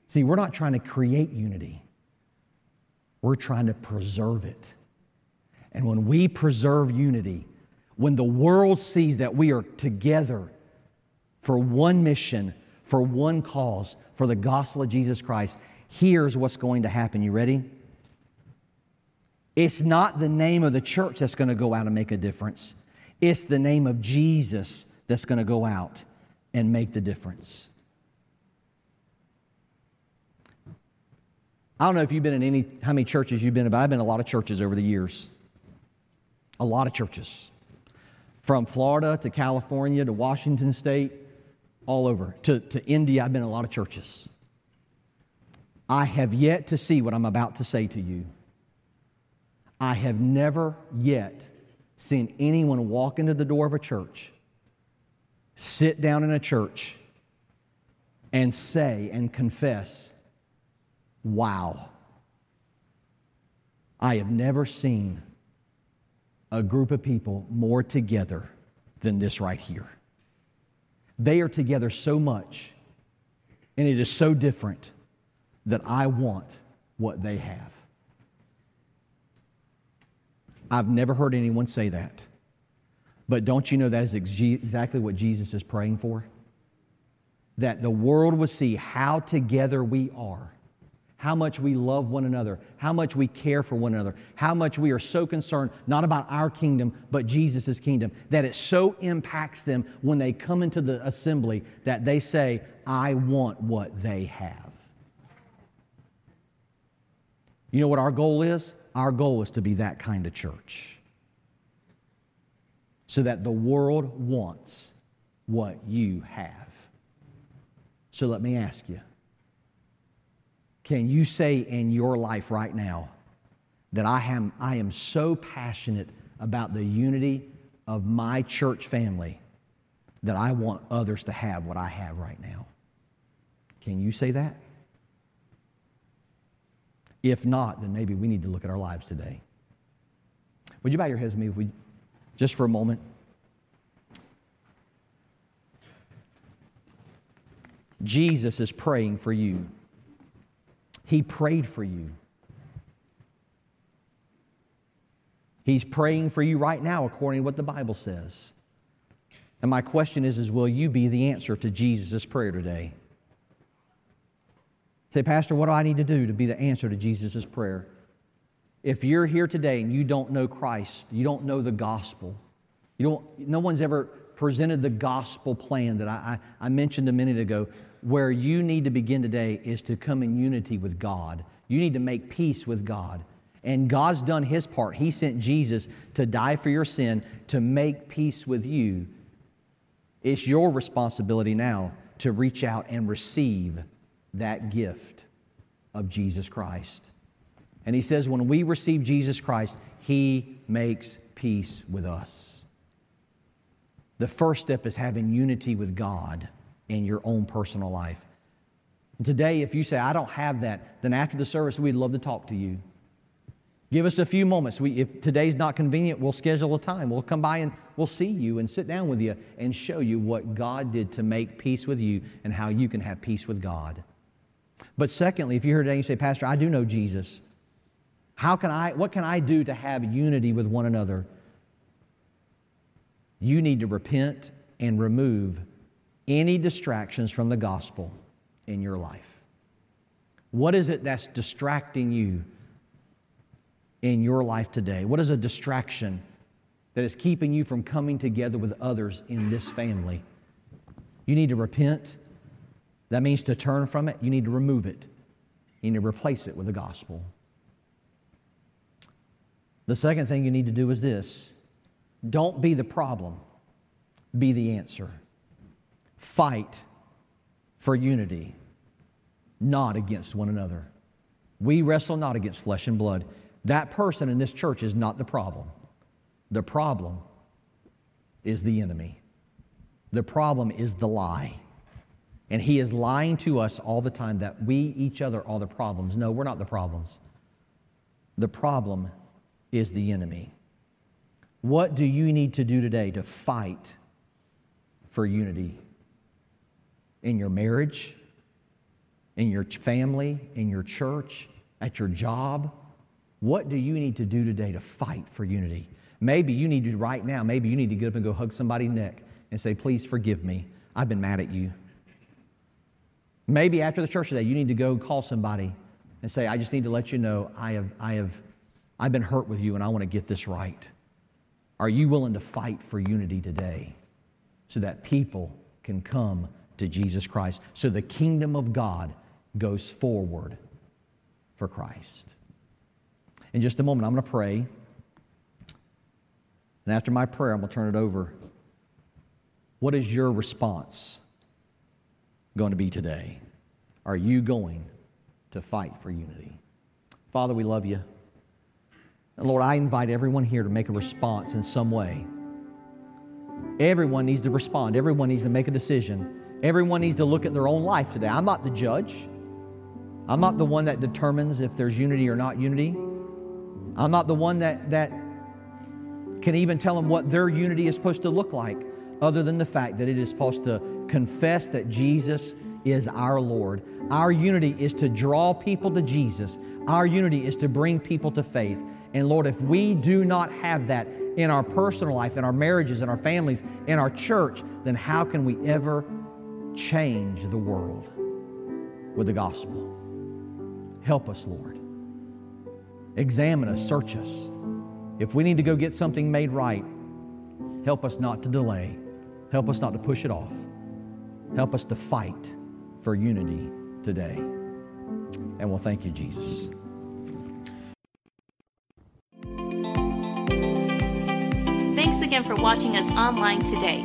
See, we're not trying to create unity. We're trying to preserve it. And when we preserve unity, when the world sees that we are together for one mission, for one cause, for the gospel of Jesus Christ, here's what's going to happen. You ready? It's not the name of the church that's going to go out and make a difference. It's the name of Jesus that's going to go out and make the difference. I don't know if you've been in how many churches you've been in, but I've been in a lot of churches over the years. A lot of churches. From Florida to California to Washington State, all over. To India, I've been in a lot of churches. I have yet to see what I'm about to say to you. I have never yet seen anyone walk into the door of a church, sit down in a church, and say and confess, wow. I have never seen a group of people more together than this right here. They are together so much, and it is so different that I want what they have. I've never heard anyone say that. But don't you know that is exactly what Jesus is praying for? That the world would see how together we are, how much we love one another, how much we care for one another, how much we are so concerned, not about our kingdom, but Jesus' kingdom, that it so impacts them when they come into the assembly that they say, I want what they have. You know what our goal is? Our goal is to be that kind of church. So that the world wants what you have. So let me ask you, can you say in your life right now that I am so passionate about the unity of my church family that I want others to have what I have right now? Can you say that? If not, then maybe we need to look at our lives today. Would you bow your heads with me if we... just for a moment. Jesus is praying for you. He prayed for you. He's praying for you right now according to what the Bible says. And my question is will you be the answer to Jesus' prayer today? Say, Pastor, what do I need to do to be the answer to Jesus' prayer? If you're here today and you don't know Christ, you don't know the gospel, no one's ever presented the gospel plan that I mentioned a minute ago, where you need to begin today is to come in unity with God. You need to make peace with God. And God's done His part. He sent Jesus to die for your sin, to make peace with you. It's your responsibility now to reach out and receive that gift of Jesus Christ. And He says when we receive Jesus Christ, He makes peace with us. The first step is having unity with God in your own personal life. And today, if you say, I don't have that, then after the service, we'd love to talk to you. Give us a few moments. If today's not convenient, we'll schedule a time. We'll come by and we'll see you and sit down with you and show you what God did to make peace with you and how you can have peace with God. But secondly, if you're here today and you say, Pastor, I do know Jesus. What can I do to have unity with one another? You need to repent and remove any distractions from the gospel in your life. What is it that's distracting you in your life today? What is a distraction that is keeping you from coming together with others in this family? You need to repent. That means to turn from it. You need to remove it. You need to replace it with the gospel. The second thing you need to do is this. Don't be the problem. Be the answer. Fight for unity, not against one another. We wrestle not against flesh and blood. That person in this church is not the problem. The problem is the enemy. The problem is the lie. And he is lying to us all the time that we, each other, are the problems. No, we're not the problems. The problem is the enemy. What do you need to do today to fight for unity? In your marriage, in your family, in your church, at your job? What do you need to do today to fight for unity? Maybe you need to right now, maybe you need to get up and go hug somebody's neck and say, please forgive me. I've been mad at you. Maybe after the church today, you need to go call somebody and say, I just need to let you know I've been hurt with you and I want to get this right. Are you willing to fight for unity today so that people can come to Jesus Christ, so the kingdom of God goes forward for Christ? In just a moment, I'm going to pray. And after my prayer, I'm going to turn it over. What is your response going to be today? Are you going to fight for unity? Father, we love you. And Lord, I invite everyone here to make a response in some way. Everyone needs to respond. Everyone needs to make a decision. Everyone needs to look at their own life today. I'm not the judge. I'm not the one that determines if there's unity or not unity. I'm not the one that can even tell them what their unity is supposed to look like, other than the fact that it is supposed to confess that Jesus is our Lord. Our unity is to draw people to Jesus. Our unity is to bring people to faith. And Lord, if we do not have that in our personal life, in our marriages, in our families, in our church, then how can we ever change the world with the gospel? Help us, Lord. Examine us, search us. If we need to go get something made right, help us not to delay. Help us not to push it off. Help us to fight for unity today. And we'll thank you, Jesus. Thanks again for watching us online today.